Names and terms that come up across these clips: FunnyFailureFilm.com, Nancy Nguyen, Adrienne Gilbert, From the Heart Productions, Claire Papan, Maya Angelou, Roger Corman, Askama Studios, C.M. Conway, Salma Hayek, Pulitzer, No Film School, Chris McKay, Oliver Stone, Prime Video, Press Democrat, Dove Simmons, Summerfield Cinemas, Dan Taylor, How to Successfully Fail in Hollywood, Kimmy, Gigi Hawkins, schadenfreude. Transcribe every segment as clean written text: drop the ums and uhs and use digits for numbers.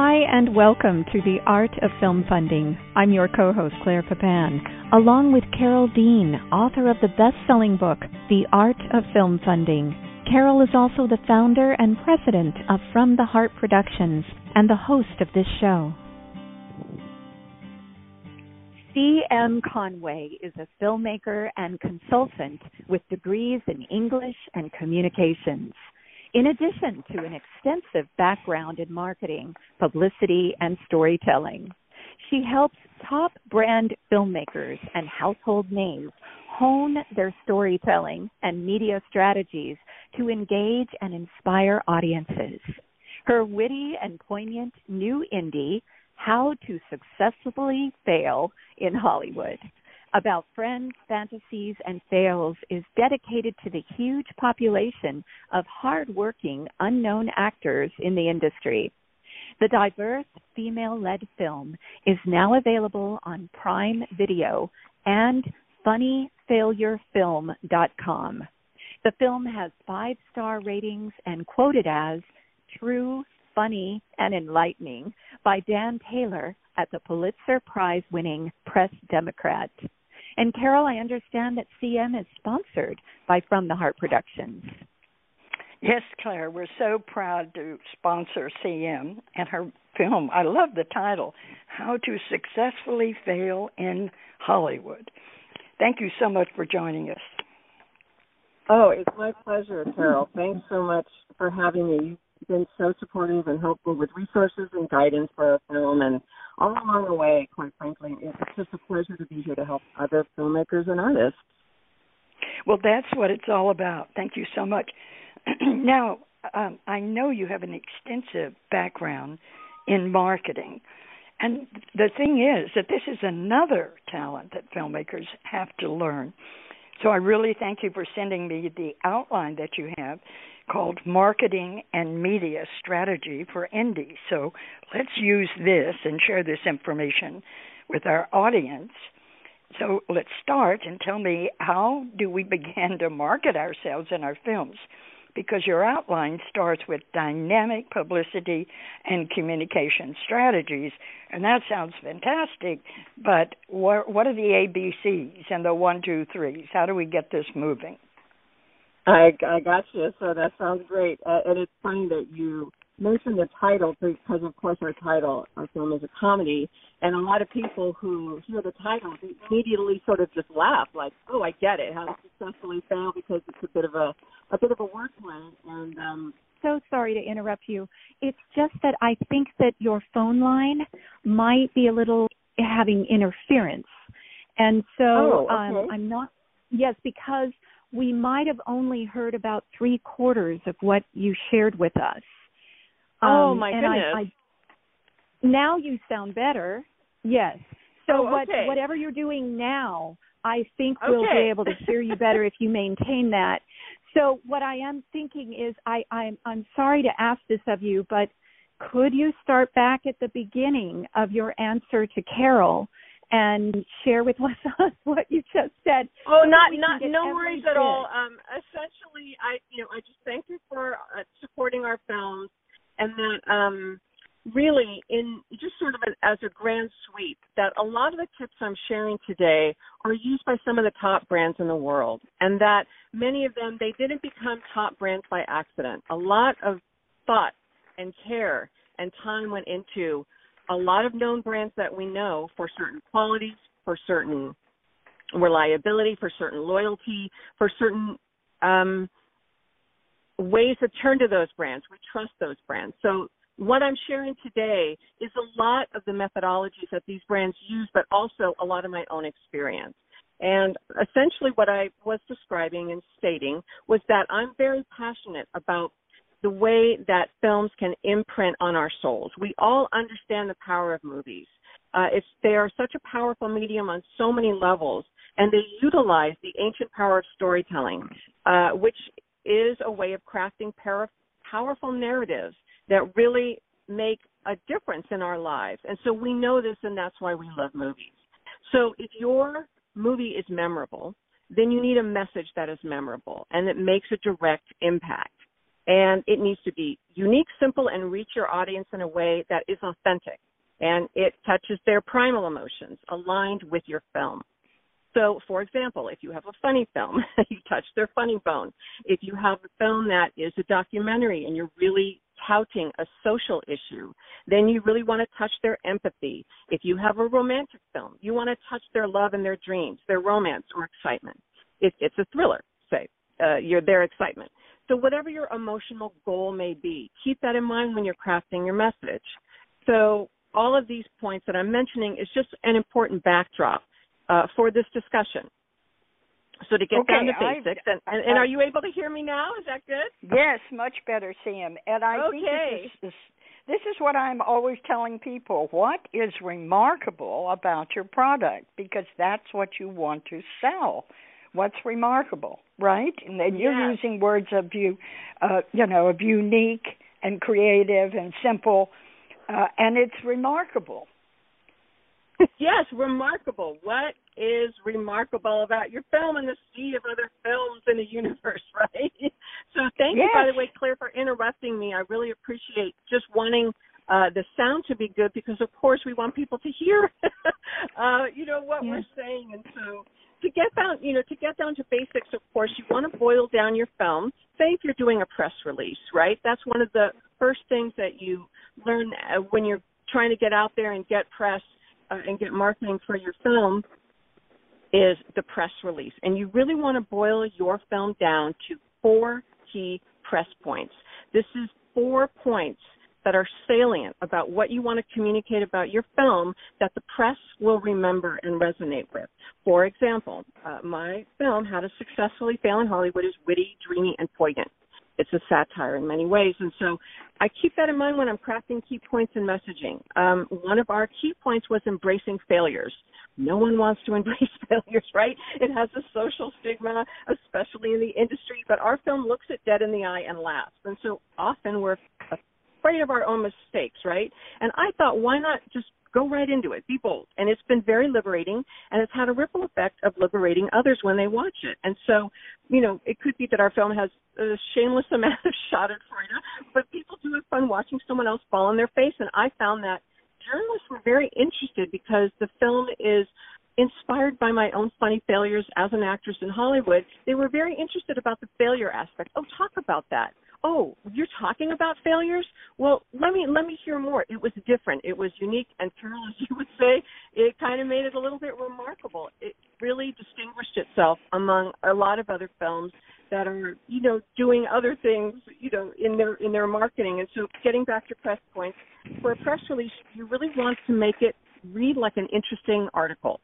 Hi, and welcome to The Art of Film Funding. I'm your co-host, Claire Papan, along with Carole Dean, author of the best-selling book, The Art of Film Funding. Carole is also the founder and president of From the Heart Productions and the host of this show. C.M. Conway is a filmmaker and consultant with degrees in English and communications, in addition to an extensive background in marketing, publicity, and storytelling. She helps top brand filmmakers and household names hone their storytelling and media strategies to engage and inspire audiences. Her witty and poignant new indie, How to Successfully Fail in Hollywood, about friends, fantasies, and fails, is dedicated to the huge population of hardworking, unknown actors in the industry. The diverse female-led film is now available on Prime Video and FunnyFailureFilm.com. The film has 5-star ratings and quoted as true, funny, and enlightening by Dan Taylor at the Pulitzer Prize-winning Press Democrat. And Carole, I understand that CM is sponsored by From the Heart Productions. Yes, Claire, we're so proud to sponsor CM and her film. I love the title, How to Successfully Fail in Hollywood. Thank you so much for joining us. Oh, it's my pleasure, Carole. Thanks so much for having me. Been so supportive and helpful with resources and guidance for our film, and all along the way, quite frankly, it's just a pleasure to be here to help other filmmakers and artists. Well, that's what it's all about. Thank you so much. Now, I know you have an extensive background in marketing, and the thing is that this is another talent that filmmakers have to learn. So I really thank you for sending me the outline that you have called Marketing and Media Strategy for Indie. So let's use this and share this information with our audience. So let's start and tell me, how do we begin to market ourselves in our films? Because your outline starts with dynamic publicity and communication strategies, and that sounds fantastic, but what are the ABCs and the 1, 2, 3s? How do we get this moving? I got you, so that sounds great. And it's funny that you mentioned the title because, of course, our film is a comedy, and a lot of people who hear the title immediately sort of just laugh, like, "Oh, I get it. How to Successfully Fail," because it's a bit of a wordplay. And so sorry to interrupt you. It's just that I think that your phone line might be a little having interference, and so I'm not. Yes, because we might have only heard about 3/4 of what you shared with us. Oh, my goodness. Now you sound better. Yes. So whatever you're doing now, I think we'll be able to hear you better if you maintain that. So what I am thinking is I'm sorry to ask this of you, but could you start back at the beginning of your answer to Carole and share with us what you just said? Oh, so no worries at all. Essentially, I just thank you for supporting our films. And that really, in just sort of as a grand sweep, that a lot of the tips I'm sharing today are used by some of the top brands in the world, and that many of them, they didn't become top brands by accident. A lot of thought and care and time went into a lot of known brands that we know for certain qualities, for certain reliability, for certain loyalty, for certain ways to turn to those brands. We trust those brands. So what I'm sharing today is a lot of the methodologies that these brands use, but also a lot of my own experience. And essentially what I was describing and stating was that I'm very passionate about the way that films can imprint on our souls. We all understand the power of movies. They are such a powerful medium on so many levels, and they utilize the ancient power of storytelling, which is a way of crafting powerful narratives that really make a difference in our lives. And so we know this, and that's why we love movies. So if your movie is memorable, then you need a message that is memorable and it makes a direct impact. And it needs to be unique, simple, and reach your audience in a way that is authentic. And it touches their primal emotions aligned with your film. So, for example, if you have a funny film, you touch their funny bone. If you have a film that is a documentary and you're really touting a social issue, then you really want to touch their empathy. If you have a romantic film, you want to touch their love and their dreams, their romance or excitement. If it's a thriller, say, you're their excitement. So whatever your emotional goal may be, keep that in mind when you're crafting your message. So all of these points that I'm mentioning is just an important backdrop for this discussion. So to get down to basics, and are you able to hear me now? Is that good? Yes, much better, Sam. And I think this is what I'm always telling people. What is remarkable about your product? Because that's what you want to sell. What's remarkable, right? And then you're using words of of unique and creative and simple, and it's remarkable. Yes, remarkable. What is remarkable about your film in the sea of other films in the universe, right? So thank you, by the way, Claire, for interrupting me. I really appreciate just wanting the sound to be good because, of course, we want people to hear, what we're saying. And so to get down to basics, of course, you want to boil down your film. Say if you're doing a press release, right? That's one of the first things that you learn when you're trying to get out there and get press and get marketing for your film is the press release. And you really want to boil your film down to 4 key press points. This is 4 points that are salient about what you want to communicate about your film that the press will remember and resonate with. For example, my film, How to Successfully Fail in Hollywood, is witty, dreamy, and poignant. It's a satire in many ways. And so I keep that in mind when I'm crafting key points in messaging. One of our key points was embracing failures. No one wants to embrace failures, right? It has a social stigma, especially in the industry. But our film looks it dead in the eye and laughs. And so often we're afraid of our own mistakes, right? And I thought, why not just go right into it, be bold. And it's been very liberating, and it's had a ripple effect of liberating others when they watch it. And so, it could be that our film has a shameless amount of schadenfreude, but people do have fun watching someone else fall on their face. And I found that journalists were very interested because the film is inspired by my own funny failures as an actress in Hollywood. They were very interested about the failure aspect. Oh, talk about that. Oh, you're talking about failures? Well, let me hear more. It was different. It was unique and thorough, as you would say. It kind of made it a little bit remarkable. It really distinguished itself among a lot of other films that are, doing other things, in their marketing. And so getting back to press points, for a press release, you really want to make it read like an interesting article.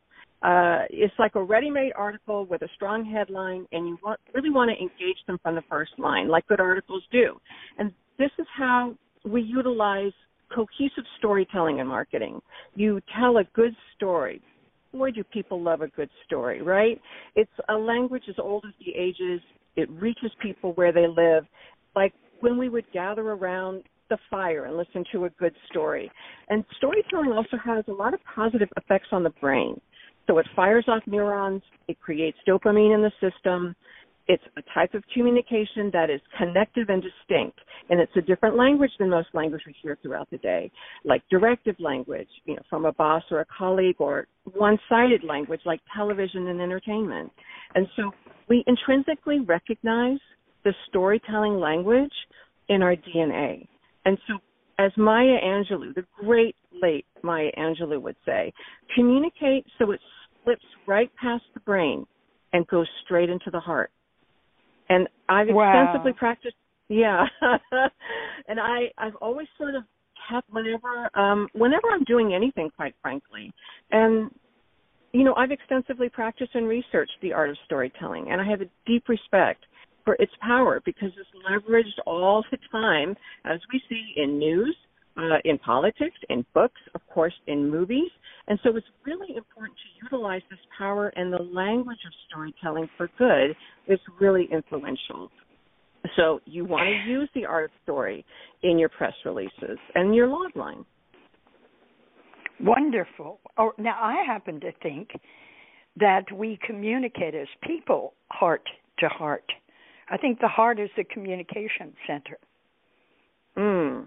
It's like a ready-made article with a strong headline, and you really want to engage them from the first line, like good articles do. And this is how we utilize cohesive storytelling in marketing. You tell a good story. Boy, do people love a good story, right? It's a language as old as the ages. It reaches people where they live. Like when we would gather around the fire and listen to a good story. And storytelling also has a lot of positive effects on the brain. So it fires off neurons, it creates dopamine in the system. It's a type of communication that is connective and distinct, and it's a different language than most language we hear throughout the day, like directive language, from a boss or a colleague, or one-sided language like television and entertainment. And so we intrinsically recognize the storytelling language in our DNA. And so as Maya Angelou, the great late Maya Angelou would say, communicate so it slips right past the brain and goes straight into the heart. And I've extensively practiced, and I've always sort of kept whenever I'm doing anything, quite frankly, and I've extensively practiced and researched the art of storytelling, and I have a deep respect for its power because it's leveraged all the time, as we see in news, in politics, in books, of course, in movies. And so it's really important to utilize this power, and the language of storytelling for good is really influential. So you want to use the art of story in your press releases and your log line. Wonderful. Oh, now, I happen to think that we communicate as people heart to heart. I think the heart is the communication center. Mm.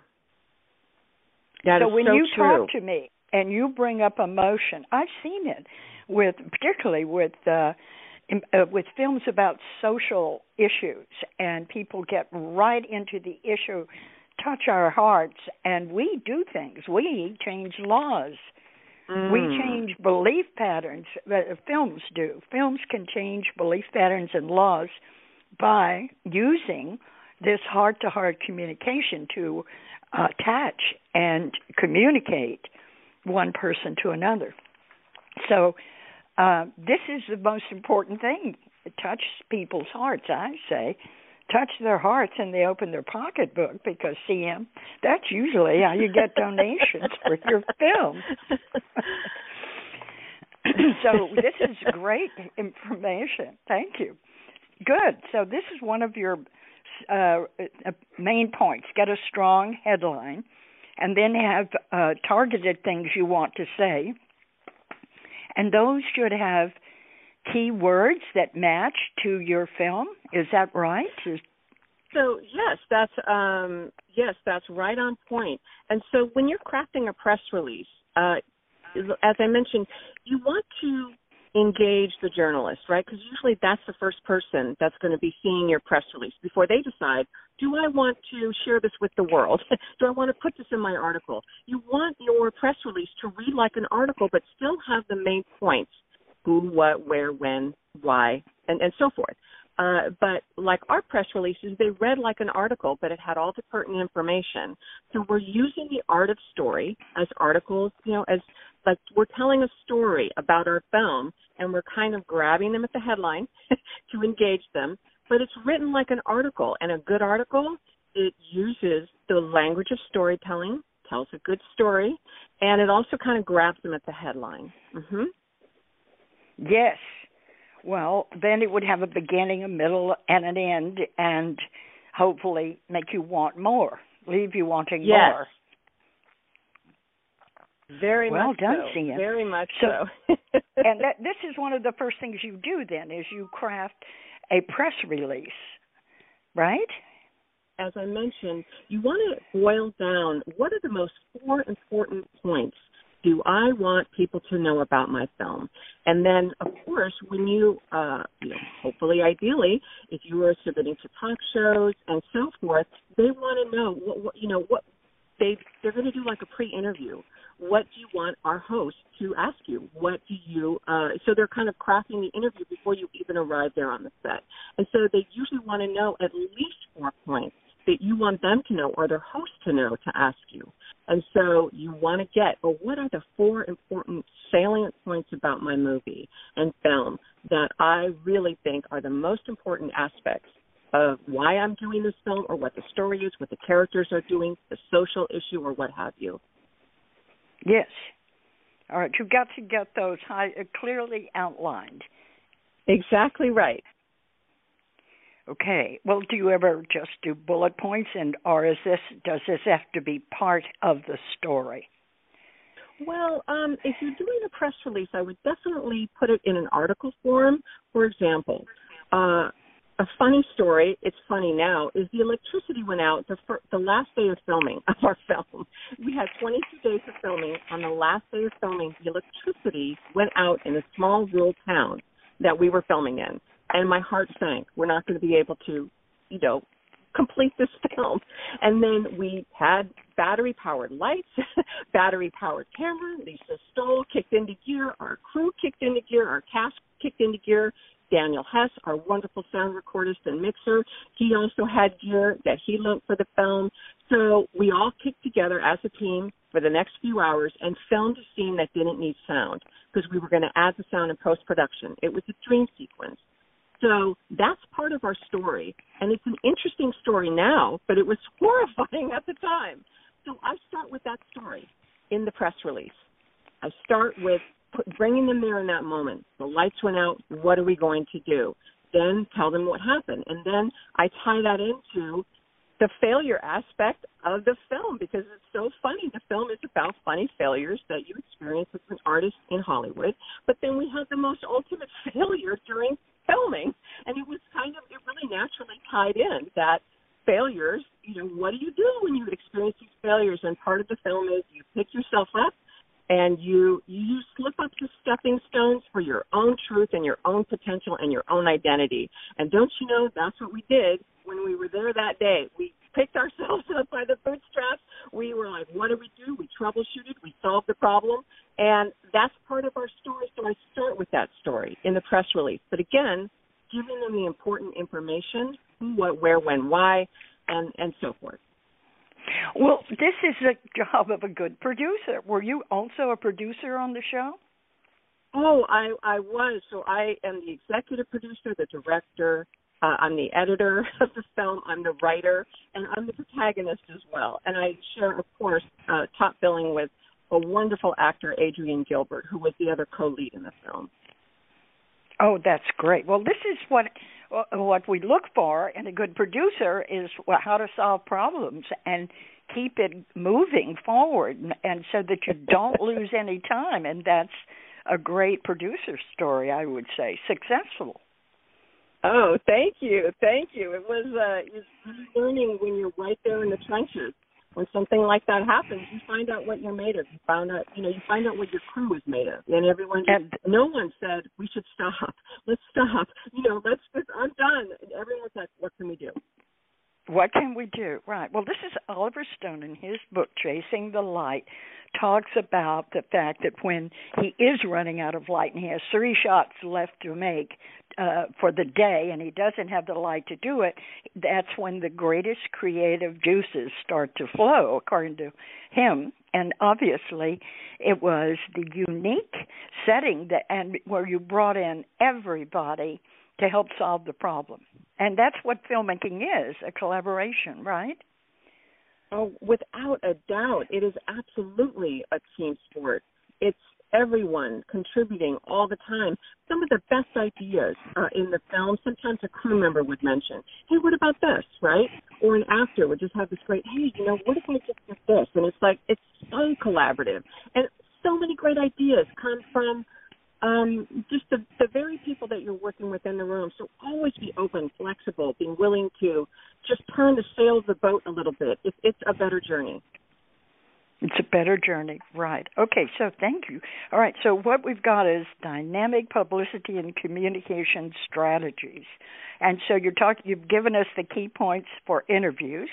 That is so true. So when you talk to me and you bring up emotion, I've seen it with, particularly with films about social issues, and people get right into the issue, touch our hearts, and we do things. We change laws. Mm. We change belief patterns. Films do. Films can change belief patterns and laws by using this heart-to-heart communication to attach and communicate one person to another. So this is the most important thing. It touches people's hearts, I say. Touch their hearts and they open their pocketbook, because CM, that's usually how you get donations for your film. So this is great information. Thank you. Good. So this is one of your main points. Get a strong headline and then have targeted things you want to say. And those should have key words that match to your film. Is that right? So yes, that's right on point. And so when you're crafting a press release, as I mentioned, you want to engage the journalist, right? Because usually that's the first person that's going to be seeing your press release before they decide, do I want to share this with the world? Do I want to put this in my article? You want your press release to read like an article, but still have the main points. Who, what, where, when, why, and so forth. But like our press releases, they read like an article, but it had all the pertinent information. So we're using the art of story as articles, you know, as like we're telling a story about our film, and we're kind of grabbing them at the headline to engage them. But it's written like an article, and a good article, it uses the language of storytelling, tells a good story, and it also kind of grabs them at the headline. Mm-hmm. Yes. Well, then it would have a beginning, a middle, and an end, and hopefully make you want more, leave you wanting more. Very well much done, so. Very much so. And this is one of the first things you do then is you craft a press release, right? As I mentioned, you want to boil down what are the most four important points. Do I want people to know about my film? And then, of course, when you, hopefully, ideally, if you are submitting to talk shows and so forth, they want to know, they're going to do like a pre-interview. What do you want our host to ask you? What do you, so they're kind of crafting the interview before you even arrive there on the set. And so they usually want to know at least 4 points that you want them to know or their host to know to ask you. And so you want to get, well, what are the 4 important salient points about my movie and film that I really think are the most important aspects of why I'm doing this film or what the story is, what the characters are doing, the social issue or what have you. Yes. All right. You've got to get those clearly outlined. Exactly right. Okay. Well, do you ever just do bullet points, does this have to be part of the story? Well, if you're doing a press release, I would definitely put it in an article form. For example, a funny story, it's funny now, is the electricity went out the last day of filming of our film. We had 22 days of filming. On the last day of filming, the electricity went out in a small rural town that we were filming in. And my heart sank. We're not going to be able to, complete this film. And then we had battery-powered lights, battery-powered camera. Lisa Stoll kicked into gear. Our crew kicked into gear. Our cast kicked into gear. Daniel Hess, our wonderful sound recordist and mixer, he also had gear that he lent for the film. So we all kicked together as a team for the next few hours and filmed a scene that didn't need sound because we were going to add the sound in post-production. It was a dream sequence. So that's part of our story, and it's an interesting story now, but it was horrifying at the time. So I start with that story in the press release. I start with bringing them there in that moment. The lights went out. What are we going to do? Then tell them what happened, and then I tie that into the failure aspect of the film because it's so funny. The film is about funny failures that you experience as an artist in Hollywood, but then we had the most ultimate failure during filming, and it was kind of, it really naturally tied in that failures, what do you do when you experience these failures? And part of the film is you pick yourself up and you use slip-ups as stepping stones for your own truth and your own potential and your own identity. And don't you know, that's what we did when we were there that day. We picked ourselves up by the bootstraps. We were like, what do? We troubleshooted. We solved the problem. And that's part of our story, so I start with that story in the press release. But again, giving them the important information, who, what, where, when, why, and so forth. Well, this is the job of a good producer. Were you also a producer on the show? Oh, I was. So I am the executive producer, the director. I'm the editor of the film. I'm the writer, and I'm the protagonist as well. And I share, of course, top billing with a wonderful actor, Adrienne Gilbert, who was the other co-lead in the film. Oh, that's great. Well, this is what we look for in a good producer is how to solve problems and keep it moving forward, and so that you don't lose any time. And that's a great producer story, I would say, successful. Oh, thank you. Thank you. It was it's learning when you're right there in the trenches. When something like that happens, you find out what you're made of. You find out, you find out what your crew is made of. And no one said we should stop. Let's stop. I'm done. And everyone's like, what can we do? What can we do? Right. Well, this is Oliver Stone in his book, Chasing the Light, talks about the fact that when he is running out of light and he has three shots left to make for the day and he doesn't have the light to do it, that's when the greatest creative juices start to flow, according to him. And obviously, it was the unique setting where you brought in everybody to help solve the problem. And that's what filmmaking is, a collaboration, right? Oh, without a doubt. It is absolutely a team sport. It's everyone contributing all the time. Some of the best ideas in the film, sometimes a crew member would mention, hey, what about this, right? Or an actor would just have this great, hey, what if I just did this? And it's like, it's so collaborative. And so many great ideas come from just the very people that you're working with in the room. So always be open, flexible, being willing to just turn the sail of the boat a little bit. It's a better journey. It's a better journey, right. Okay, so thank you. All right, so what we've got is dynamic publicity and communication strategies. And so you've given us the key points for interviews.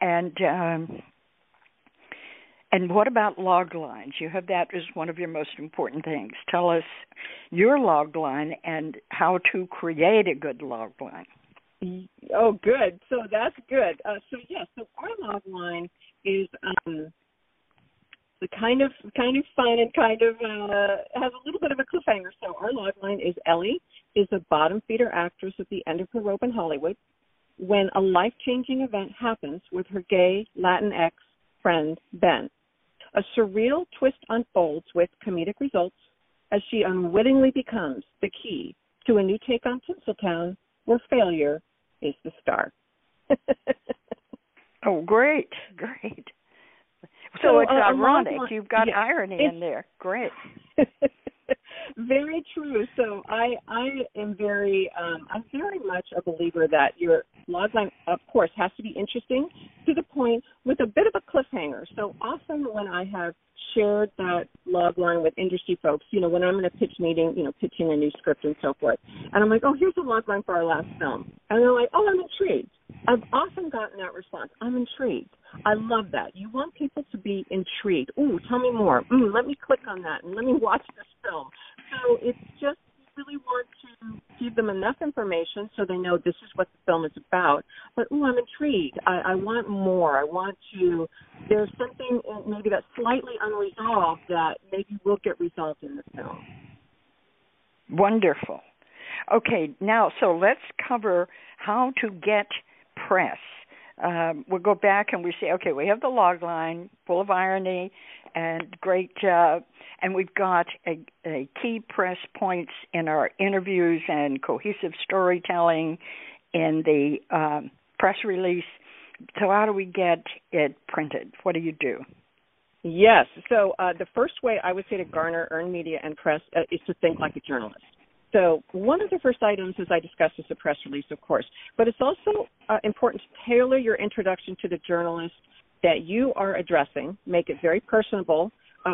And what about log lines? You have that as one of your most important things. Tell us your log line and how to create a good log line. Oh, good. So that's good. So our log line is the kind of fun and kind of has a little bit of a cliffhanger. So our log line is Ellie is a bottom feeder actress at the end of her rope in Hollywood. When a life-changing event happens with her gay Latinx friend, Ben, a surreal twist unfolds with comedic results as she unwittingly becomes the key to a new take on Tinseltown, where failure is the star. Oh, great, great. So it's ironic. You've got irony in there. Great. Very true. So I am very, I'm very much a believer that your log line, of course, has to be interesting to the point with a bit of a cliffhanger. So often when I have shared that log line with industry folks, when I'm in a pitch meeting, pitching a new script and so forth, and I'm like, oh, here's the log line for our last film. And they're like, oh, I'm intrigued. I've often gotten that response. I'm intrigued. I love that. You want people to be intrigued. Ooh, tell me more. Ooh, let me click on that and let me watch this film. So it's just you really want to give them enough information so they know this is what the film is about. But, ooh, I'm intrigued. I want more. I want to – there's something maybe that's slightly unresolved that maybe will get resolved in the film. Wonderful. Okay, now so let's cover how to get press. We'll go back and we say, okay, we have the log line, full of irony, and great, and we've got a key press points in our interviews and cohesive storytelling in the press release. So how do we get it printed? What do you do? Yes, so the first way I would say to garner earned media and press is to think like a journalist. So one of the first items, as I discussed, is the press release, of course. But it's also important to tailor your introduction to the journalist that you are addressing, make it very personable,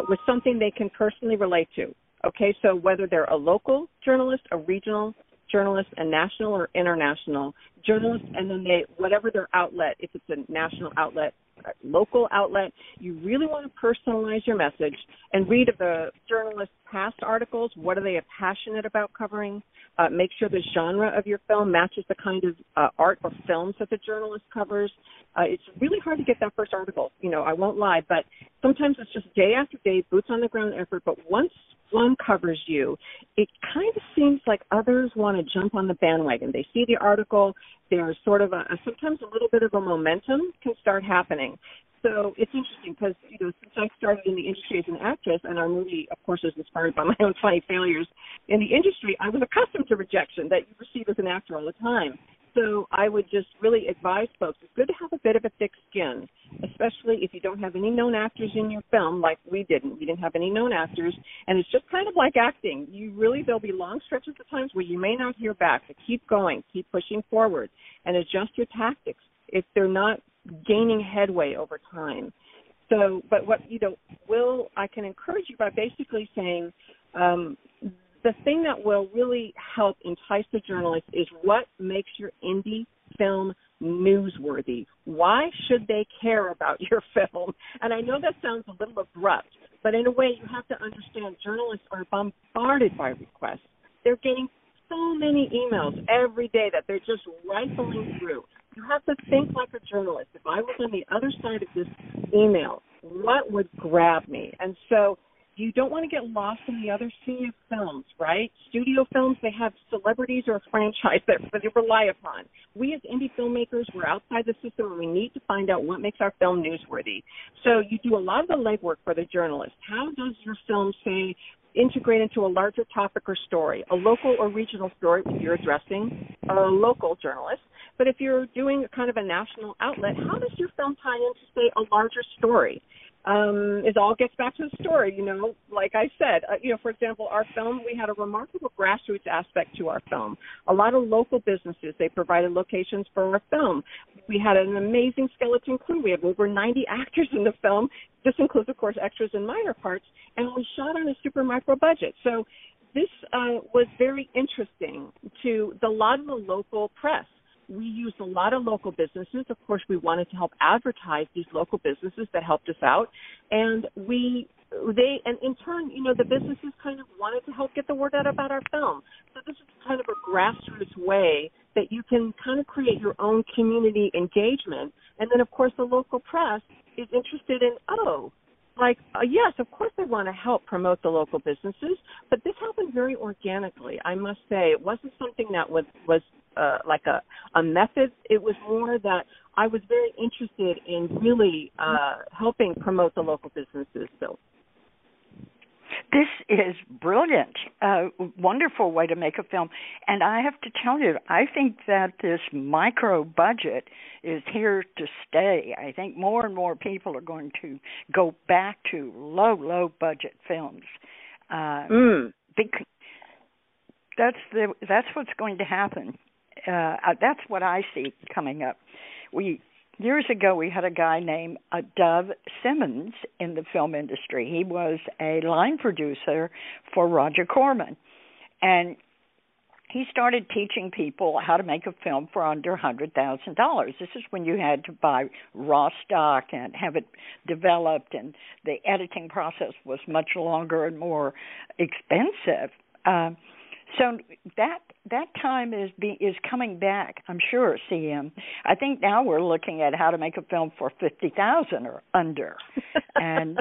with something they can personally relate to. Okay, so whether they're a local journalist, a regional journalist, a national or international journalist, and then they, whatever their outlet, if it's a national outlet, a local outlet, you really want to personalize your message and read of the journalist's past articles. What are they passionate about covering? Make sure the genre of your film matches the kind of art or films that the journalist covers. It's really hard to get that first article, you know, I won't lie, but sometimes it's just day after day, boots on the ground effort. But once one covers you, it kind of seems like others want to jump on the bandwagon. They see the article. There's sort of sometimes a little bit of a momentum can start happening. So it's interesting because, you know, since I started in the industry as an actress, and our movie, of course, is inspired by my own funny failures in the industry, I was accustomed to rejection that you receive as an actor all the time. So I would just really advise folks, it's good to have a bit of a thick skin, especially if you don't have any known actors in your film like we didn't. We didn't have any known actors, and it's just kind of like acting. You really, there'll be long stretches of times where you may not hear back, but keep going, keep pushing forward, and adjust your tactics if they're not gaining headway over time. So, but what, you know, Will, I can encourage you by basically saying the thing that will really help entice the journalist is what makes your indie film newsworthy. Why should they care about your film? And I know that sounds a little abrupt, but in a way you have to understand journalists are bombarded by requests. They're getting so many emails every day that they're just rifling through. You have to think like a journalist. If I was on the other side of this email, what would grab me? And so you don't want to get lost in the other sea of films, right? Studio films, they have celebrities or a franchise that they rely upon. We as indie filmmakers, we're outside the system, and we need to find out what makes our film newsworthy. So you do a lot of the legwork for the journalist. How does your film, say, integrate into a larger topic or story, a local or regional story if you're addressing a local journalist? But if you're doing kind of a national outlet, how does your film tie into, say, a larger story? It all gets back to the story, you know, like I said, you know, for example, our film, we had a remarkable grassroots aspect to our film. A lot of local businesses, they provided locations for our film. We had an amazing skeleton crew. We have over 90 actors in the film. This includes, of course, extras and minor parts. And we shot on a super micro budget. So this was very interesting to a lot of the local press. We used a lot of local businesses. Of course, we wanted to help advertise these local businesses that helped us out. And they in turn, you know, the businesses kind of wanted to help get the word out about our film. So this is kind of a grassroots way that you can kind of create your own community engagement. And then, of course, the local press is interested in, yes, of course they want to help promote the local businesses, but this happened very organically, I must say. It wasn't something that was like a method. It was more that I was very interested in really helping promote the local businesses. So this is brilliant, wonderful way to make a film. And I have to tell you, I think that this micro budget is here to stay. I think more and more people are going to go back to low budget films. Because that's what's going to happen. That's what I see coming up. Years ago, we had a guy named Dove Simmons in the film industry. He was a line producer for Roger Corman, and he started teaching people how to make a film for under $100,000. This is when you had to buy raw stock and have it developed, and the editing process was much longer and more expensive. So that time is coming back, I'm sure, CM. I think now we're looking at how to make a film for $50,000 or under. And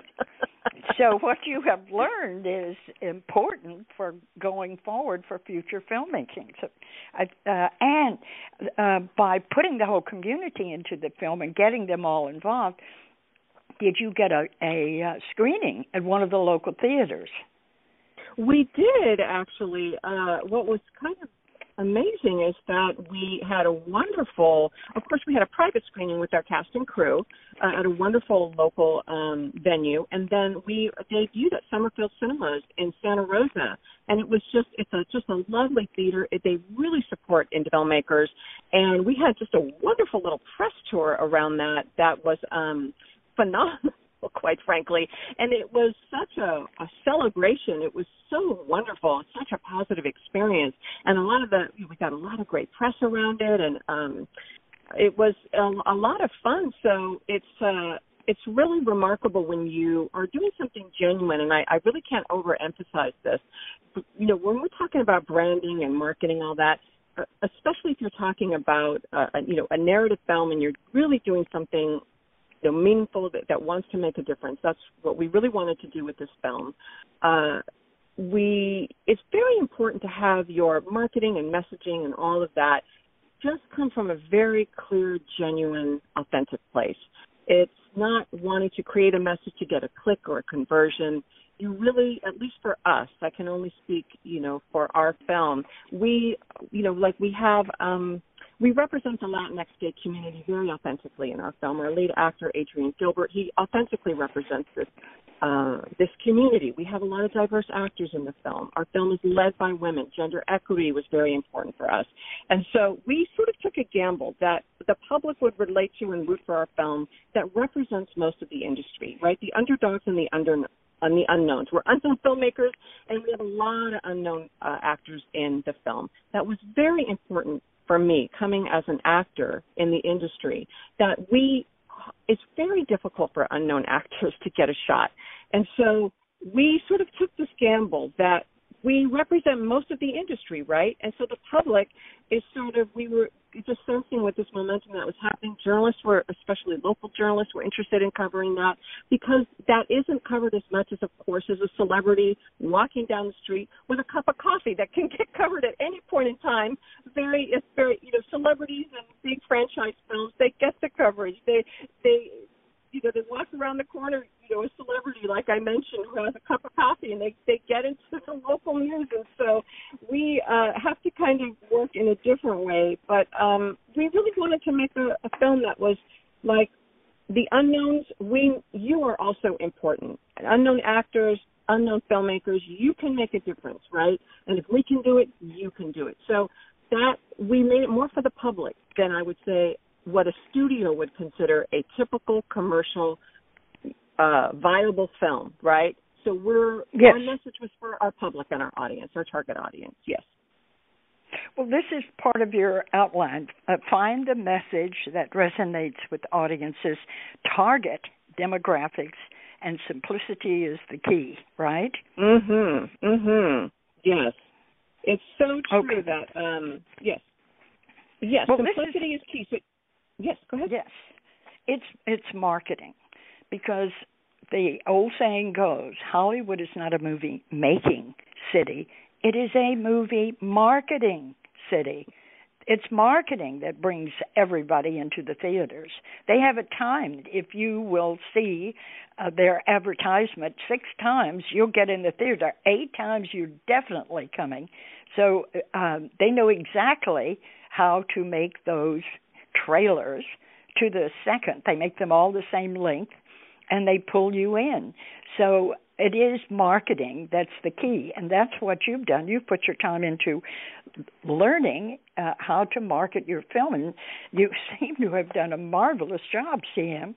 so what you have learned is important for going forward for future filmmaking. So, by putting the whole community into the film and getting them all involved, did you get a screening at one of the local theaters? We did, actually. What was kind of amazing is that we had a wonderful, of course, we had a private screening with our cast and crew at a wonderful local venue, and then we debuted at Summerfield Cinemas in Santa Rosa, and it was just, it's just a lovely theater. They really support indie filmmakers, and we had just a wonderful little press tour around that. That was phenomenal, quite frankly, and it was such a celebration. It was so wonderful, such a positive experience, and we got a lot of great press around it, and it was a lot of fun. So it's really remarkable when you are doing something genuine, and I really can't overemphasize this. You know, when we're talking about branding and marketing, all that, especially if you're talking about a narrative film and you're really doing something, you know, meaningful, that wants to make a difference. That's what we really wanted to do with this film. It's very important to have your marketing and messaging and all of that just come from a very clear, genuine, authentic place. It's not wanting to create a message to get a click or a conversion. You really, at least for us, I can only speak, for our film. We represent the Latinx gay community very authentically in our film. Our lead actor, Adrienne Gilbert, he authentically represents this community. We have a lot of diverse actors in the film. Our film is led by women. Gender equity was very important for us. And so we sort of took a gamble that the public would relate to and root for our film that represents most of the industry, right? The underdogs and the unknowns. We're unknown filmmakers, and we have a lot of unknown actors in the film. That was very important for me, coming as an actor in the industry, it's very difficult for unknown actors to get a shot. And so we sort of took this gamble that we represent most of the industry, right? And so the public is we were just sensing with this momentum that was happening. Journalists were, especially local journalists, were interested in covering that, because that isn't covered as much as, of course, as a celebrity walking down the street with a cup of coffee that can get covered at any point in time. Celebrities and big franchise films, they get the coverage. They walk around the corner, a celebrity, like I mentioned, who has a cup of coffee, and they get into the local news. And so we have to kind of work in a different way. But we really wanted to make a film that was like the unknowns. You are also important. Unknown actors, unknown filmmakers, you can make a difference, right? And if we can do it, you can do it. So that we made it more for the public than, I would say, what a studio would consider a typical commercial viable film, right? So our message was for our public and our audience, our target audience, yes. Well, this is part of your outline. Find a message that resonates with audiences, target demographics, and simplicity is the key, right? Mm-hmm, mm-hmm, yes. It's so true that, yes. Yes, well, simplicity is key. So, yes, go ahead. Yes, it's marketing, because the old saying goes, Hollywood is not a movie-making city. It is a movie-marketing city. It's marketing that brings everybody into the theaters. They have it timed. If you will see their advertisement 6 times, you'll get in the theater. 8 times, you're definitely coming. So they know exactly how to make those trailers to the second. They make them all the same length, and they pull you in. So it is marketing that's the key, and that's what you've done. You've put your time into learning how to market your film, and you seem to have done a marvelous job, CM.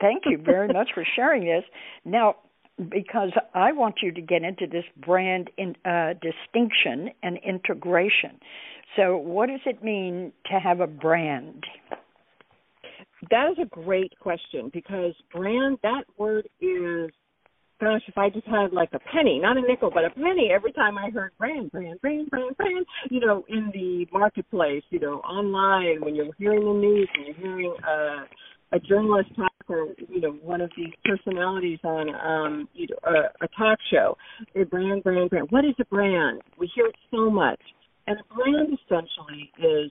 Thank you very much for sharing this. Now, because I want you to get into this brand distinction and integration. So what does it mean to have a brand? That is a great question, because brand, that word is, gosh, if I just had like a penny, not a nickel, but a penny every time I heard brand, in the marketplace, online, when you're hearing the news and you're hearing a journalist talk, or one of these personalities on a talk show, a brand. What is a brand? We hear it so much. And a brand essentially is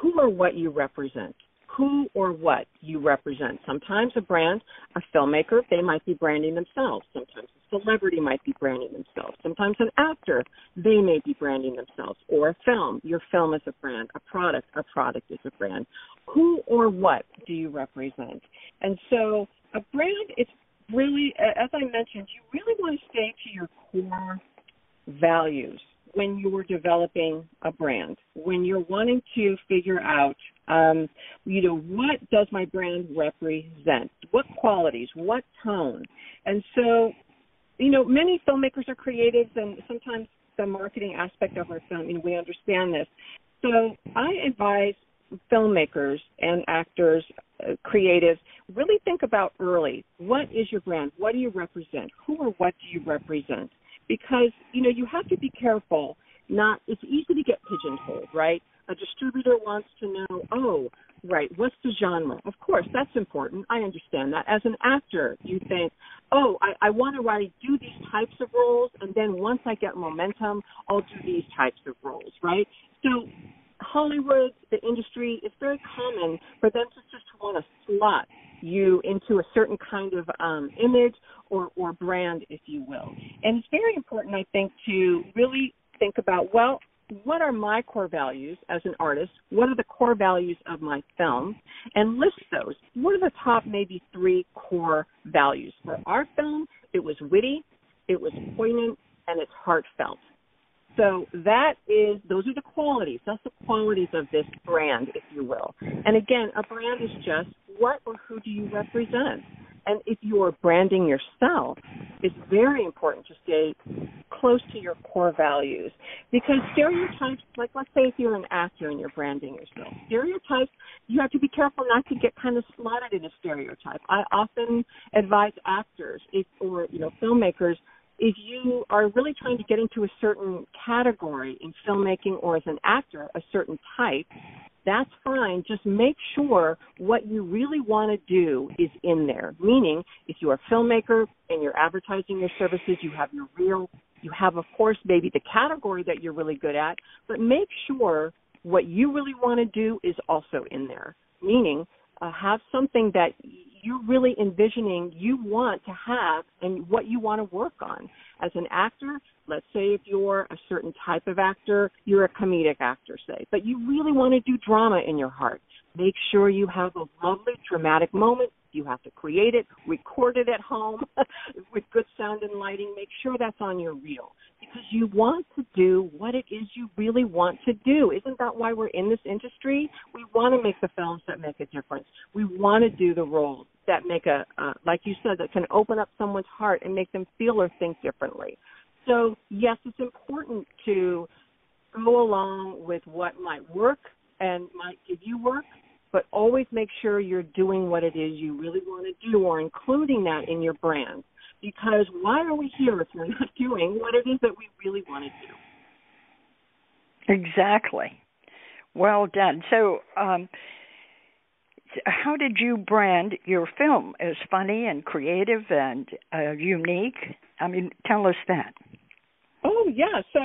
who or what you represent. Who or what you represent. Sometimes a brand, a filmmaker, they might be branding themselves. Sometimes celebrity might be branding themselves. Sometimes an actor, they may be branding themselves, or a film. Your film is a brand, a product is a brand. Who or what do you represent? And so a brand, it's really, as I mentioned, you really want to stay to your core values when you're developing a brand, when you're wanting to figure out, what does my brand represent? What qualities? What tone? And so, many filmmakers are creatives, and sometimes the marketing aspect of our film, we understand this. So I advise filmmakers and actors, creatives, really think about early, what is your brand? What do you represent? Who or what do you represent? Because, you have to be careful. It's easy to get pigeonholed, right? A distributor wants to know, what's the genre? Of course, that's important. I understand that. As an actor, you think, I want to do these types of roles, and then once I get momentum, I'll do these types of roles, right? So Hollywood, the industry, it's very common for them to just want to slot you into a certain kind of image or brand, if you will. And it's very important, I think, to really think about, what are my core values as an artist? What are the core values of my film? And list those. What are the top maybe three core values? For our film, it was witty, it was poignant, and it's heartfelt. So those are the qualities. That's the qualities of this brand, if you will. And again, a brand is just what or who do you represent? And if you are branding yourself, it's very important to stay close to your core values, because stereotypes, like let's say if you're an actor and you're branding yourself, stereotypes, you have to be careful not to get kind of slotted in a stereotype. I often advise actors or filmmakers, if you are really trying to get into a certain category in filmmaking or as an actor, a certain type, that's fine. Just make sure what you really want to do is in there. Meaning, if you're a filmmaker and you're advertising your services, you have your reel, you have, of course, maybe the category that you're really good at, but make sure what you really want to do is also in there. Meaning, have something that you're really envisioning you want to have and what you want to work on. As an actor, let's say if you're a certain type of actor, you're a comedic actor, say, but you really want to do drama in your heart. Make sure you have a lovely dramatic moment. You have to create it, record it at home with good sound and lighting. Make sure that's on your reel, because you want to do what it is you really want to do. Isn't that why we're in this industry? We want to make the films that make a difference. We want to do the roles that make like you said, that can open up someone's heart and make them feel or think differently. So, yes, it's important to go along with what might work and might give you work, but always make sure you're doing what it is you really want to do or including that in your brand. Because why are we here if we're not doing what it is that we really want to do? Exactly. Well done. So how did you brand your film as funny and creative and unique? Tell us that. Oh, yeah. So,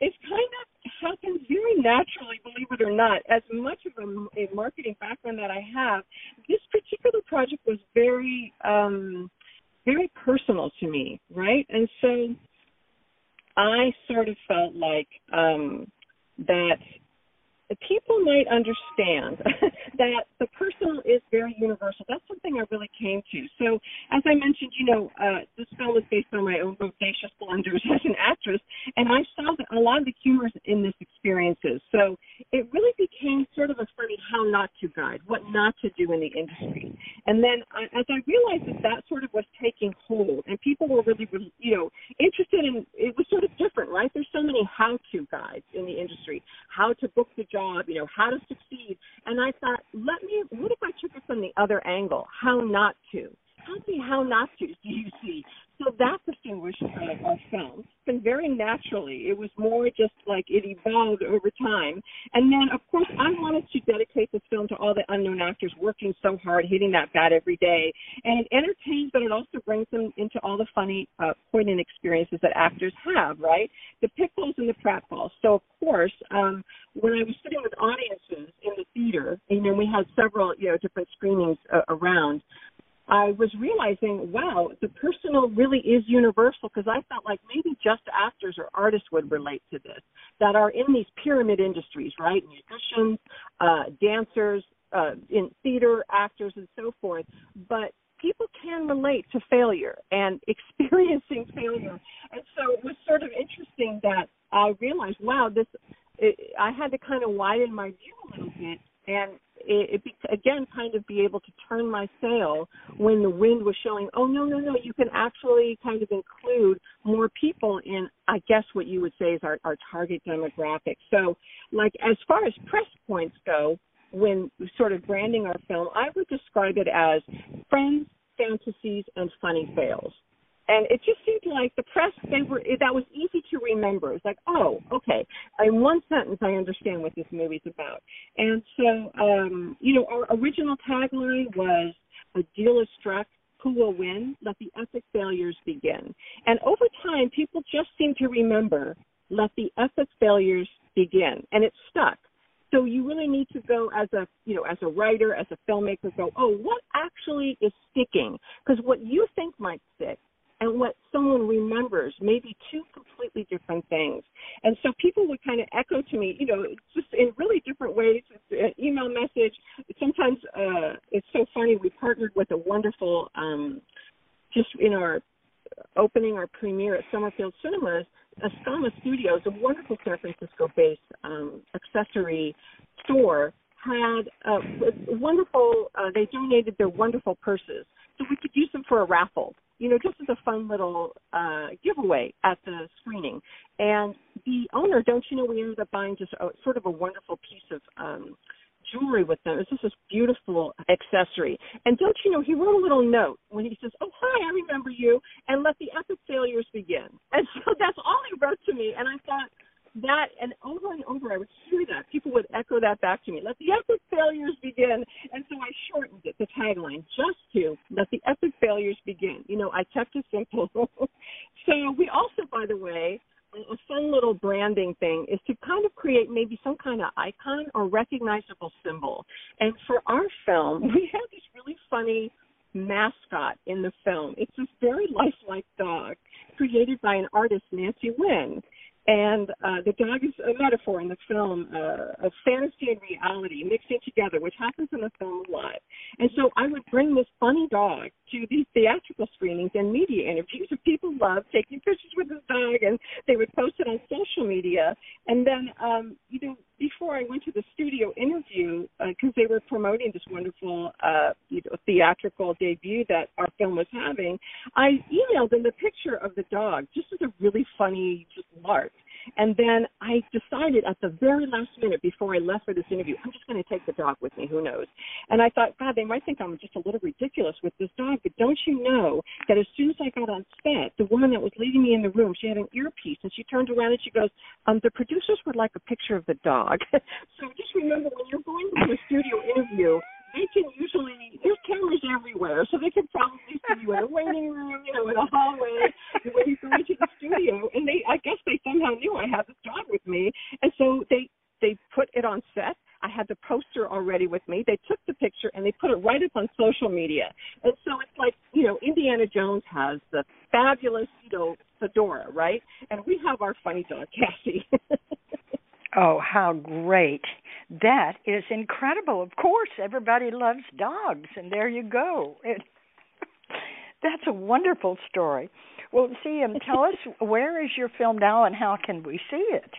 it kind of happens very naturally, believe it or not. As much of a marketing background that I have, this particular project was very, very personal to me, right? And so I sort of felt like that people might understand that the personal is very universal. That's something I really came to. So as I mentioned, this film is based on my own audacious blunders as an actress, and I saw a lot of the humor in this experiences. So it really became sort of a funny how not to guide, what not to do in the industry. And then as I realized that sort of was taking hold, and people were really, interested in, it was sort of different, right? There's so many how-to guides in the industry, how to book the job, how to succeed. And I thought, what if I took it from the other angle? How not to. How not to, do you see? So that distinguished our film. It's been very naturally. It was more just like it evolved over time. And then, of course, I wanted to dedicate this film to all the unknown actors working so hard, hitting that bat every day. And it entertains, but it also brings them into all the funny, poignant experiences that actors have, right? The pitfalls and the pratfalls. So, of course, when I was sitting with audiences in the theater, we had several, different screenings around, I was realizing, wow, the personal really is universal, because I felt like maybe just actors or artists would relate to this, that are in these pyramid industries, right? Musicians, dancers, in theater, actors, and so forth. But people can relate to failure and experiencing failure. And so it was sort of interesting that I realized, wow, I had to kind of widen my view a little bit, and again, kind of be able to turn my sail when the wind was showing, oh, no, you can actually kind of include more people in, I guess, what you would say is our target demographic. So, like, as far as press points go, when sort of branding our film, I would describe it as friends, fantasies, and funny fails. And it just seemed like the press, that was easy to remember. It was like, oh, okay, in one sentence I understand what this movie's about. And so, our original tagline was, a deal is struck, who will win? Let the epic failures begin. And over time, people just seem to remember, let the epic failures begin. And it stuck. So you really need to go as a writer, as a filmmaker, go, oh, what actually is sticking? Because what you think might stick and what someone remembers may be two completely different things. And so people would kind of echo to me, just in really different ways. It's an email message. Sometimes it's so funny. We partnered with a wonderful, just in our opening, our premiere at Summerfield Cinemas, Askama Studios, a wonderful San Francisco-based accessory store, had wonderful, they donated their wonderful purses. So we could use them for a raffle, just as a fun little giveaway at the screening. And the owner, we ended up buying just sort of a wonderful piece of jewelry with them. It's just this beautiful accessory. And he wrote a little note when he says, oh, hi, I remember you, and let the epic failures begin. And so that's all he wrote to me. And I thought that, and over, I would hear that. People would echo that back to me. Let the epic failures begin. And so I shortened it, the tagline, just to let the epic failures begin. I kept it simple. So we also, by the way, a fun little branding thing is to kind of create maybe some kind of icon or recognizable symbol. And for our film, we had this really funny mascot in the film. It's this very lifelike dog created by an artist, Nancy Nguyen. And the dog is a metaphor in the film of fantasy and reality mixing together, which happens in the film a lot. And so I would bring this funny dog to these theatrical screenings and media interviews, and people loved taking pictures with this dog, and they would post it on social media. And then, before I went to the studio interview, because they were promoting this wonderful theatrical debut that our film was having, I emailed them the picture of the dog, just as a really funny lark. And then I decided at the very last minute before I left for this interview, I'm just going to take the dog with me, who knows. And I thought, God, they might think I'm just a little ridiculous with this dog, but don't you know that as soon as I got on set, the woman that was leading me in the room, she had an earpiece, and she turned around and she goes, the producers would like a picture of the dog. So just remember, when you're going to a studio interview, they can usually, there's cameras everywhere, so they can probably see you in a waiting room, in a hallway, when you go into the studio. And I guess they somehow knew I had this dog with me. And so they put it on set. I had the poster already with me. They took the picture and they put it right up on social media. And so it's like, Indiana Jones has the fabulous, fedora, right? And we have our funny dog, Cassie. Oh, how great. That is incredible. Of course, everybody loves dogs, and there you go. That's a wonderful story. Well, C.M., tell us, where is your film now, and how can we see it?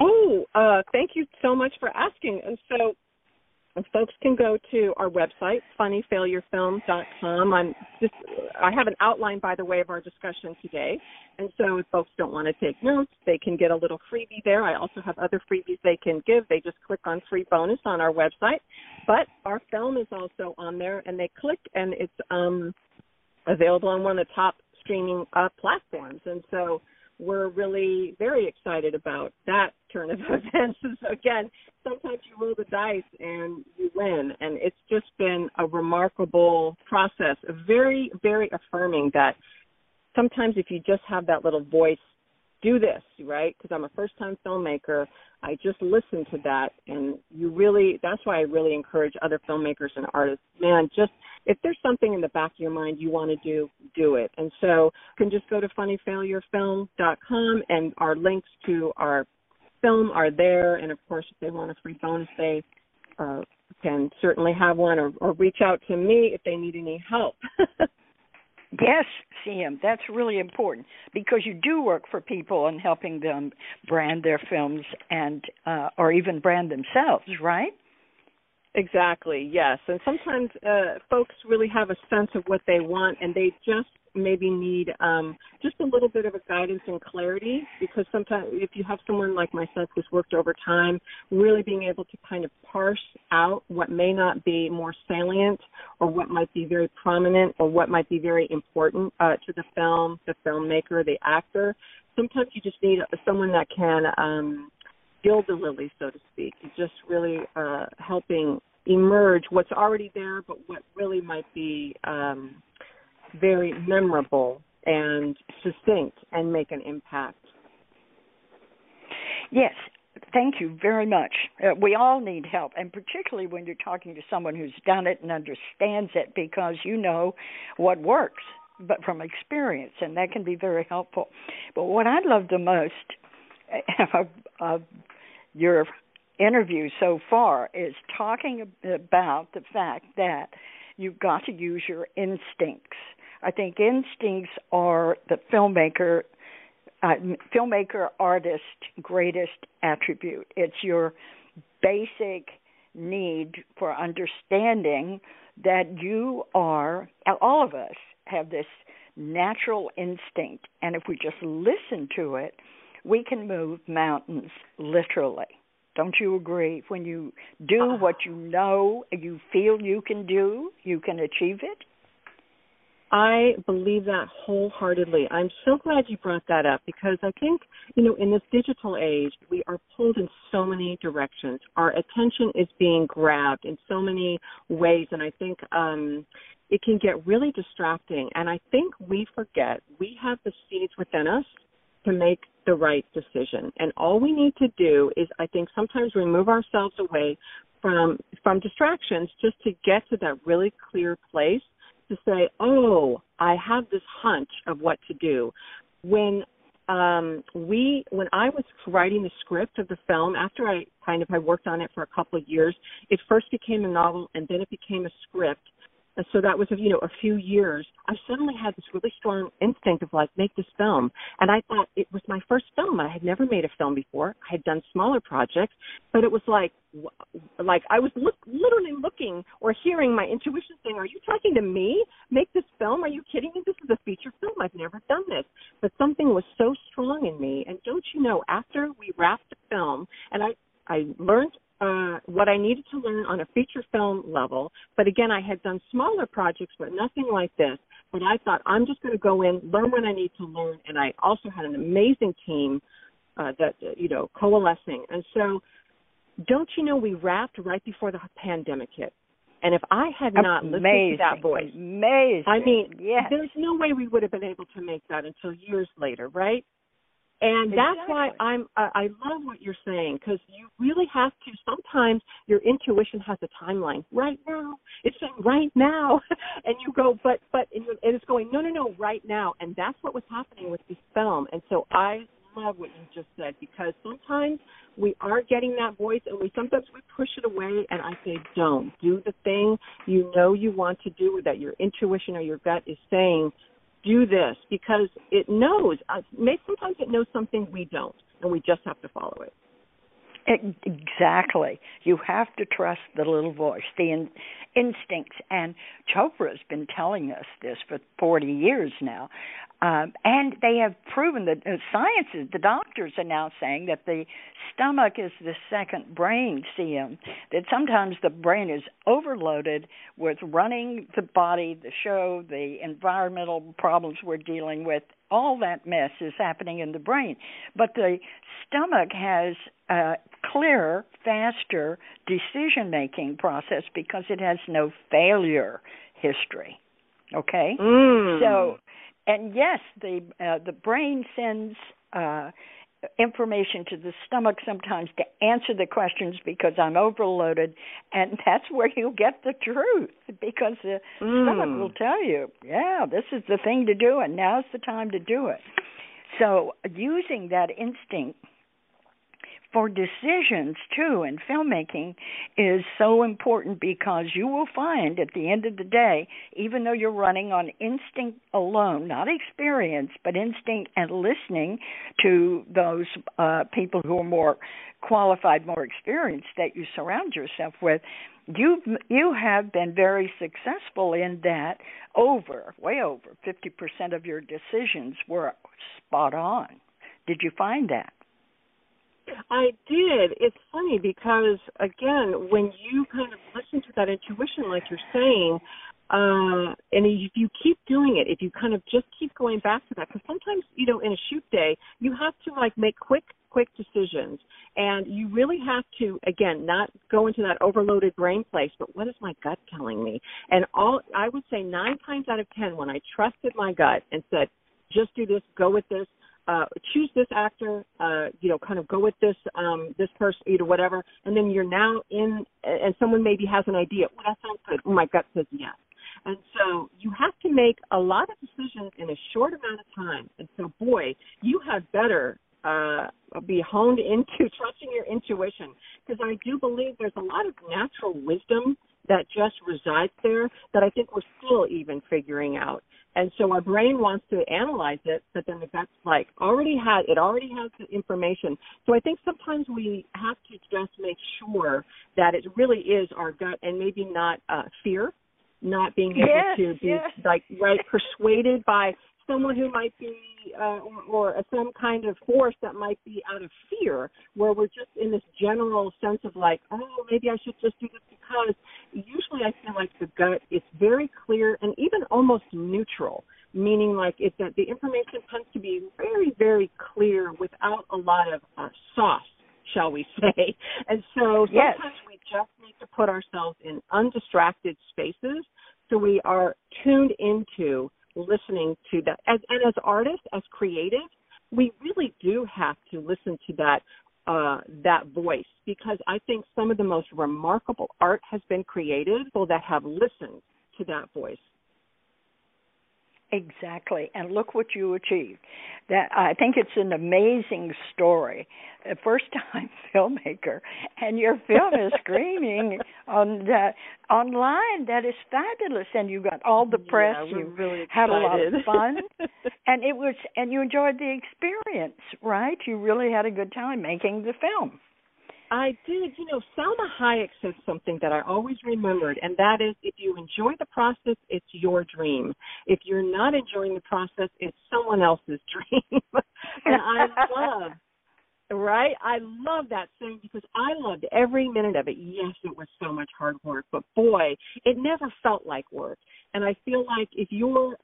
Oh, thank you so much for asking. And so folks can go to our website, FunnyFailureFilm.com. I have an outline, by the way, of our discussion today. And so if folks don't want to take notes, they can get a little freebie there. I also have other freebies they can give. They just click on free bonus on our website. But our film is also on there, and they click, and it's available on one of the top streaming platforms. And so we're really very excited about that turn of events. Again, sometimes you roll the dice and you win, and it's just been a remarkable process, very, very affirming that sometimes if you just have that little voice do this, right? Because I'm a first-time filmmaker. I just listened to that, and that's why I really encourage other filmmakers and artists. Man, if there's something in the back of your mind you want to do, do it. And so you can just go to FunnyFailureFilm.com, and our links to our film are there. And, of course, if they want a free bonus, they can certainly have one, or reach out to me if they need any help. Yes, CM, that's really important, because you do work for people and helping them brand their films and or even brand themselves, right? Exactly, yes. And sometimes folks really have a sense of what they want, and they just maybe need just a little bit of a guidance and clarity, because sometimes if you have someone like myself who's worked over time, really being able to kind of parse out what may not be more salient or what might be very prominent or what might be very important to the film, the filmmaker, the actor. Sometimes you just need someone that can gild the lily, so to speak. It's just really helping emerge what's already there, but what really might be very memorable and succinct and make an impact. Yes, thank you very much. We all need help, and particularly when you're talking to someone who's done it and understands it, because you know what works, but from experience, and that can be very helpful. But what I love the most of your interview so far is talking about the fact that you've got to use your instincts. I think instincts are the filmmaker artist's greatest attribute. It's your basic need for understanding that you are, all of us have this natural instinct, and if we just listen to it, we can move mountains, literally. Don't you agree? When you do what you know you feel you can do, you can achieve it? I believe that wholeheartedly. I'm so glad you brought that up, because I think, in this digital age, we are pulled in so many directions. Our attention is being grabbed in so many ways, and I think it can get really distracting. And I think we forget we have the seeds within us to make the right decision. And all we need to do is, I think, sometimes remove ourselves away from distractions just to get to that really clear place to say, oh, I have this hunch of what to do. When I was writing the script of the film, after I worked on it for a couple of years, it first became a novel and then it became a script. And so that was, a few years. I suddenly had this really strong instinct of, make this film. And I thought it was my first film. I had never made a film before. I had done smaller projects. But it was like I was literally looking or hearing my intuition saying, are you talking to me? Make this film? Are you kidding me? This is a feature film. I've never done this. But something was so strong in me. And don't you know, after we wrapped the film, and I learned what I needed to learn on a feature film level. But again, I had done smaller projects, but nothing like this. But I thought, I'm just going to go in, learn what I need to learn. And I also had an amazing team that coalescing. And so don't you know, we wrapped right before the pandemic hit. And if I had not listened to that voice, there's no way we would have been able to make that until years later, right? And that's why I love what you're saying, because you really have to. Sometimes your intuition has a timeline. Right now, it's saying right now, and you go, but, and it's going no, right now. And that's what was happening with this film. And so I love what you just said, because sometimes we are getting that voice, and sometimes we push it away. And I say, don't do the thing you want to do, that your intuition or your gut is saying. Do this, because it knows. Sometimes it knows something we don't, and we just have to follow it. Exactly. You have to trust the little voice, the instincts. And Chopra's been telling us this for 40 years now. And they have proven that the doctors are now saying that the stomach is the second brain, CM, that sometimes the brain is overloaded with running the body, the show, the environmental problems we're dealing with. All that mess is happening in the brain. But the stomach has a clearer, faster decision-making process because it has no failure history. Okay? Mm. So, and yes, the brain sends information to the stomach sometimes to answer the questions because I'm overloaded, and that's where you get the truth, because the stomach will tell you, yeah, this is the thing to do, and now's the time to do it. So using that instinct for decisions, too, in filmmaking is so important, because you will find at the end of the day, even though you're running on instinct alone, not experience, but instinct and listening to those people who are more qualified, more experienced that you surround yourself with, you have been very successful in that. Way over 50% of your decisions were spot on. Did you find that? I did. It's funny because, again, when you kind of listen to that intuition like you're saying, and if you keep doing it, if you kind of just keep going back to that, because sometimes, you know, in a shoot day, you have to, like, make quick decisions. And you really have to, again, not go into that overloaded brain place, but what is my gut telling me? And I would say 9 times out of 10 when I trusted my gut and said, just do this, go with this, choose this actor, you know, kind of go with this this person, you know, whatever, and then you're now in, and someone maybe has an idea, well, that sounds good, oh, my gut says yes. And so you have to make a lot of decisions in a short amount of time. And so, boy, you had better be honed into trusting your intuition, because I do believe there's a lot of natural wisdom that just resides there that I think we're still even figuring out. And so our brain wants to analyze it, but then the gut's like, already has the information. So I think sometimes we have to just make sure that it really is our gut, and maybe not fear, not being able to be persuaded by someone who might be, or some kind of force that might be out of fear, where we're just in this general sense of like, oh, maybe I should just do this, because usually I feel like the gut, it's very clear and even almost neutral, meaning like it's that the information tends to be very, very clear without a lot of sauce, shall we say. And so sometimes we just need to put ourselves in undistracted spaces so we are tuned into listening to that. And as artists, as creatives, we really do have to listen to that voice, because I think some of the most remarkable art has been created people that have listened to that voice. Exactly, and look what you achieved. That, I think it's an amazing story. A first-time filmmaker, and your film is screening online. That is fabulous, and you got all the press. Yeah, you really had a lot of fun, and you enjoyed the experience, right? You really had a good time making the film. I did. You know, Salma Hayek said something that I always remembered, and that is, if you enjoy the process, it's your dream. If you're not enjoying the process, it's someone else's dream. And I love that saying, because I loved every minute of it. Yes, it was so much hard work, but boy, it never felt like work. And I feel like if you're,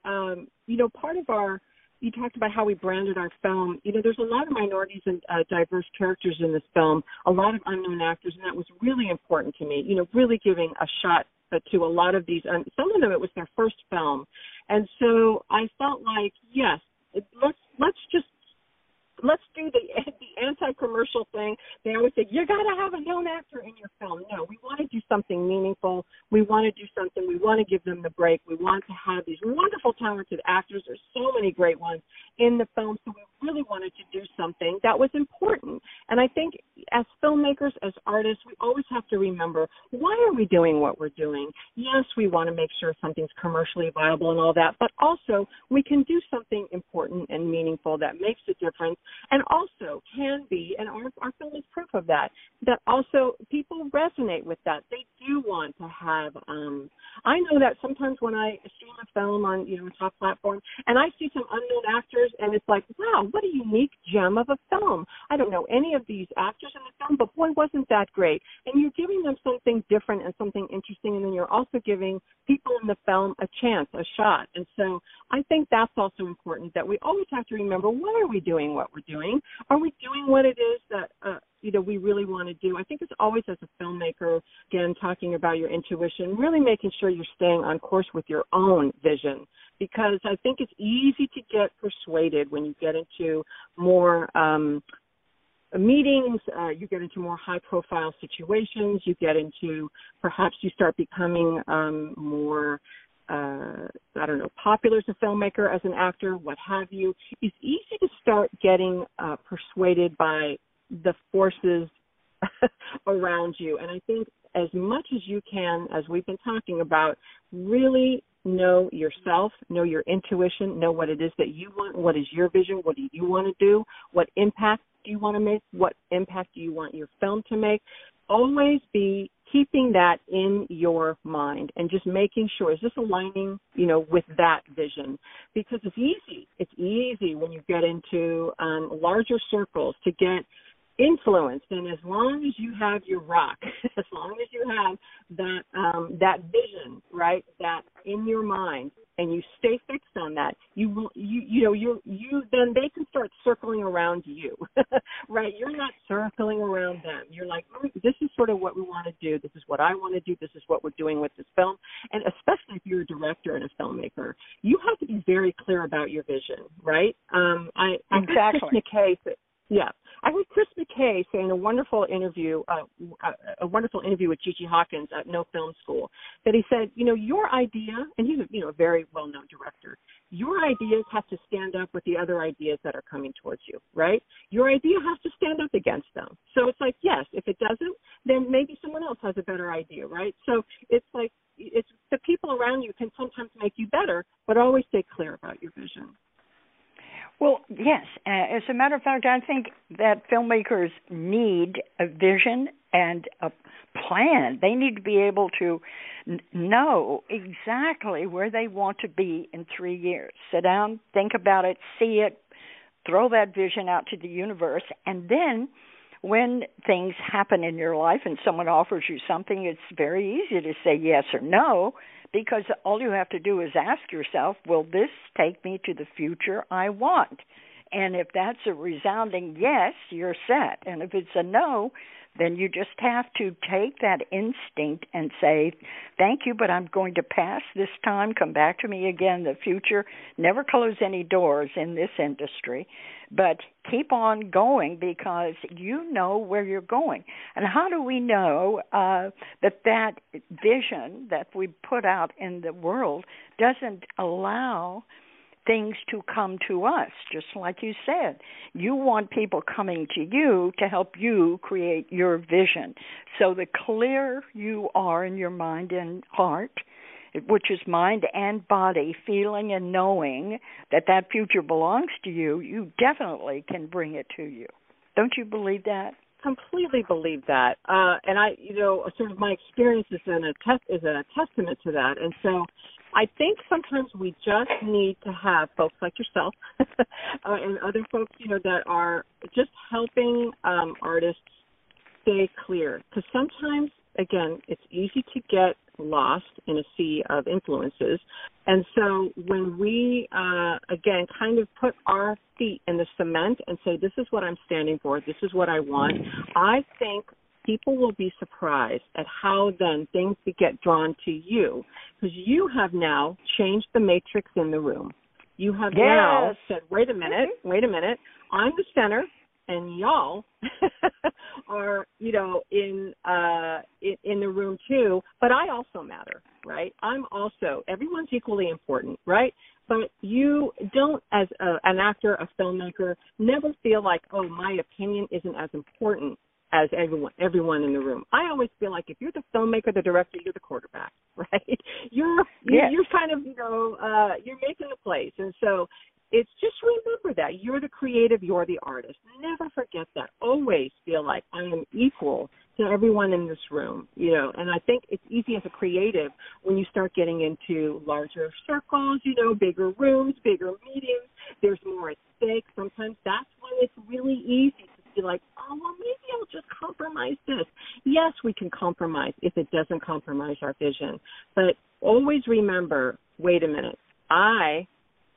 part of our, you talked about how we branded our film. You know, there's a lot of minorities and diverse characters in this film, a lot of unknown actors, and that was really important to me, you know, really giving a shot to a lot of these. Some of them, it was their first film. And so I felt like, yes, let's do the anti-commercial thing. They always say, you got to have a known actor in your film. No, we want to do something meaningful. We want to do something. We want to give them the break. We want to have these wonderful, talented actors. There's so many great ones in the film. So we really wanted to do something that was important. And I think as filmmakers, as artists, we always have to remember, why are we doing what we're doing? Yes, we want to make sure something's commercially viable and all that, but also we can do something important and meaningful that makes a difference. And also can be, and our film is proof of that, that also people resonate with that. They do want to have, I know that sometimes when I stream a film on, you know, a top platform, and I see some unknown actors, and it's like, wow, what a unique gem of a film. I don't know any of these actors in the film, but boy, wasn't that great. And you're giving them something different and something interesting, and then you're also giving people in the film a chance, a shot. And so I think that's also important, that we always have to remember, why are we doing what we're doing? Are we doing what it is that you know, we really want to do. I think it's always as a filmmaker, again, talking about your intuition, really making sure you're staying on course with your own vision, because I think it's easy to get persuaded when you get into more meetings, you get into more high-profile situations, you get into perhaps you start becoming more I don't know, popular as a filmmaker, as an actor, what have you. It's easy to start getting persuaded by the forces around you. And I think as much as you can, as we've been talking about, really know yourself, know your intuition, know what it is that you want, what is your vision, what do you want to do, what impact do you want to make, what impact do you want your film to make. Always be keeping that in your mind and just making sure, is this aligning, you know, with that vision? Because it's easy. It's easy when you get into larger circles to get influenced. And as long as you have your rock, as long as you have that that vision, right, that in your mind, and you stay fixed on that, you will, you then they can start circling around you, right? You're not circling around them. You're like, this is sort of what we want to do. This is what I want to do. This is what we're doing with this film. And especially if you're a director and a filmmaker, you have to be very clear about your vision, right? Exactly. Yeah, I heard Chris McKay say in a wonderful interview with Gigi Hawkins at No Film School, that he said, you know, your idea, and he's a very well-known director, your ideas have to stand up with the other ideas that are coming towards you, right? Your idea has to stand up against them. So it's like, yes, if it doesn't, then maybe someone else has a better idea, right? So it's like, it's the people around you can sometimes make you better, but always stay clear about your vision. Well, yes. As a matter of fact, I think that filmmakers need a vision and a plan. They need to be able to know exactly where they want to be in 3 years. Sit down, think about it, see it, throw that vision out to the universe, and then when things happen in your life and someone offers you something, it's very easy to say yes or no, because all you have to do is ask yourself, will this take me to the future I want? And if that's a resounding yes, you're set. And if it's a no, then you just have to take that instinct and say, thank you, but I'm going to pass this time. Come back to me again in the future. Never close any doors in this industry, but keep on going because you know where you're going. And how do we know that vision that we put out in the world doesn't allow things to come to us? Just like you said, you want people coming to you to help you create your vision. So the clearer you are in your mind and heart, which is mind and body, feeling and knowing that future belongs to you, you definitely can bring it to you. Don't you believe that? Completely believe that. And I, sort of my experience is a testament to that. And so I think sometimes we just need to have folks like yourself and other folks, that are just helping artists stay clear. Because sometimes, again, it's easy to get lost in a sea of influences. And so when we, again, kind of put our feet in the cement and say, this is what I'm standing for, this is what I want, I think people will be surprised at how then things get drawn to you, because you have now changed the matrix in the room. You have now said, wait a minute, I'm the center, and y'all are, in the room too, but I also matter, right? I'm also, everyone's equally important, right? But you don't, as an actor, a filmmaker, never feel like, oh, my opinion isn't as important as everyone in the room. I always feel like if you're the filmmaker, the director, you're the quarterback, right? You're kind of, you're making the plays. And so it's just remember that. You're the creative, you're the artist. Never forget that. Always feel like I am equal to everyone in this room, and I think it's easy as a creative when you start getting into larger circles, bigger rooms, bigger meetings, there's more at stake. Sometimes that's when it's really easy to be like, oh, well, maybe I'll just compromise this. Yes, we can compromise if it doesn't compromise our vision. But always remember, wait a minute, I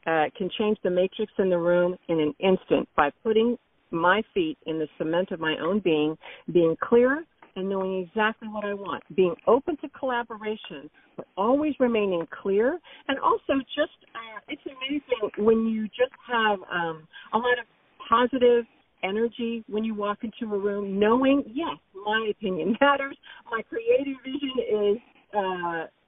can change the matrix in the room in an instant by putting my feet in the cement of my own being, being clear and knowing exactly what I want, being open to collaboration, but always remaining clear. And also just, it's amazing when you just have a lot of positive energy when you walk into a room, knowing, yes, my opinion matters, my creative vision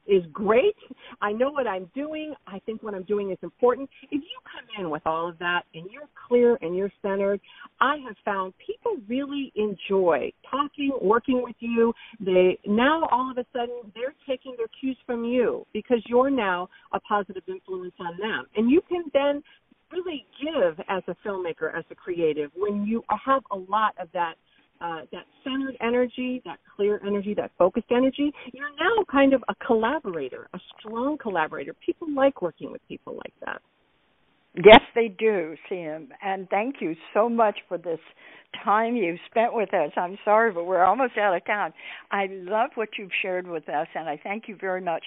is great, I know what I'm doing, I think what I'm doing is important. If you come in with all of that and you're clear and you're centered, I have found people really enjoy talking, working with you. They now all of a sudden they're taking their cues from you because you're now a positive influence on them. And you can then really give as a filmmaker, as a creative, when you have a lot of that that centered energy, that clear energy, that focused energy. You're now kind of a collaborator, a strong collaborator. People like working with people like that. Yes, they do, C.M. And thank you so much for this time you spent with us. I'm sorry, but we're almost out of time. I love what you've shared with us, and I thank you very much.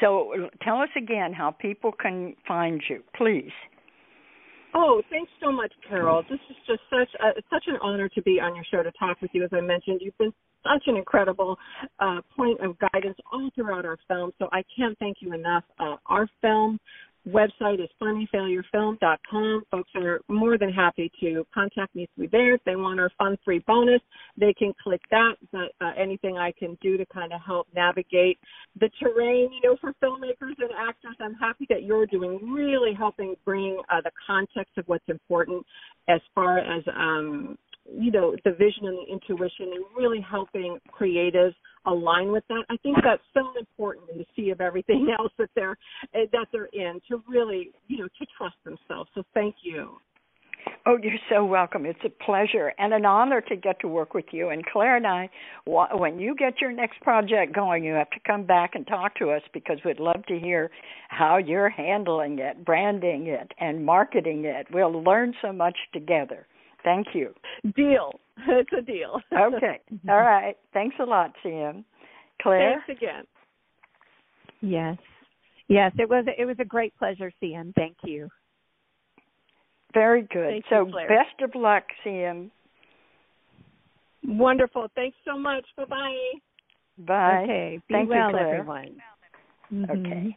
So tell us again how people can find you, please. Oh, thanks so much, Carole. This is just such an honor to be on your show to talk with you. As I mentioned, you've been such an incredible point of guidance all throughout our film, so I can't thank you enough. Our film website is FunnyFailureFilm.com. Folks are more than happy to contact me through there. If they want our fun-free bonus, they can click that. But anything I can do to kind of help navigate the terrain, you know, for filmmakers and actors, I'm happy that you're doing, really helping bring the context of what's important as far as, you know, the vision and the intuition, and really helping creatives align with that. I think that's so important in the sea of everything else that they're in, to really, you know, to trust themselves. So thank you. Oh, you're so welcome. It's a pleasure and an honor to get to work with you. And Claire and I, when you get your next project going, you have to come back and talk to us, because we'd love to hear how you're handling it, branding it, and marketing it. We'll learn so much together. Thank you. Deal. It's a deal. Okay. All right. Thanks a lot, C.M. Claire? Thanks again. Yes, it was a great pleasure, C.M. Thank you. Very good. Thank you, Claire. Best of luck, C.M. Wonderful. Thanks so much. Bye-bye. Bye. Okay. Be well, everyone. Okay.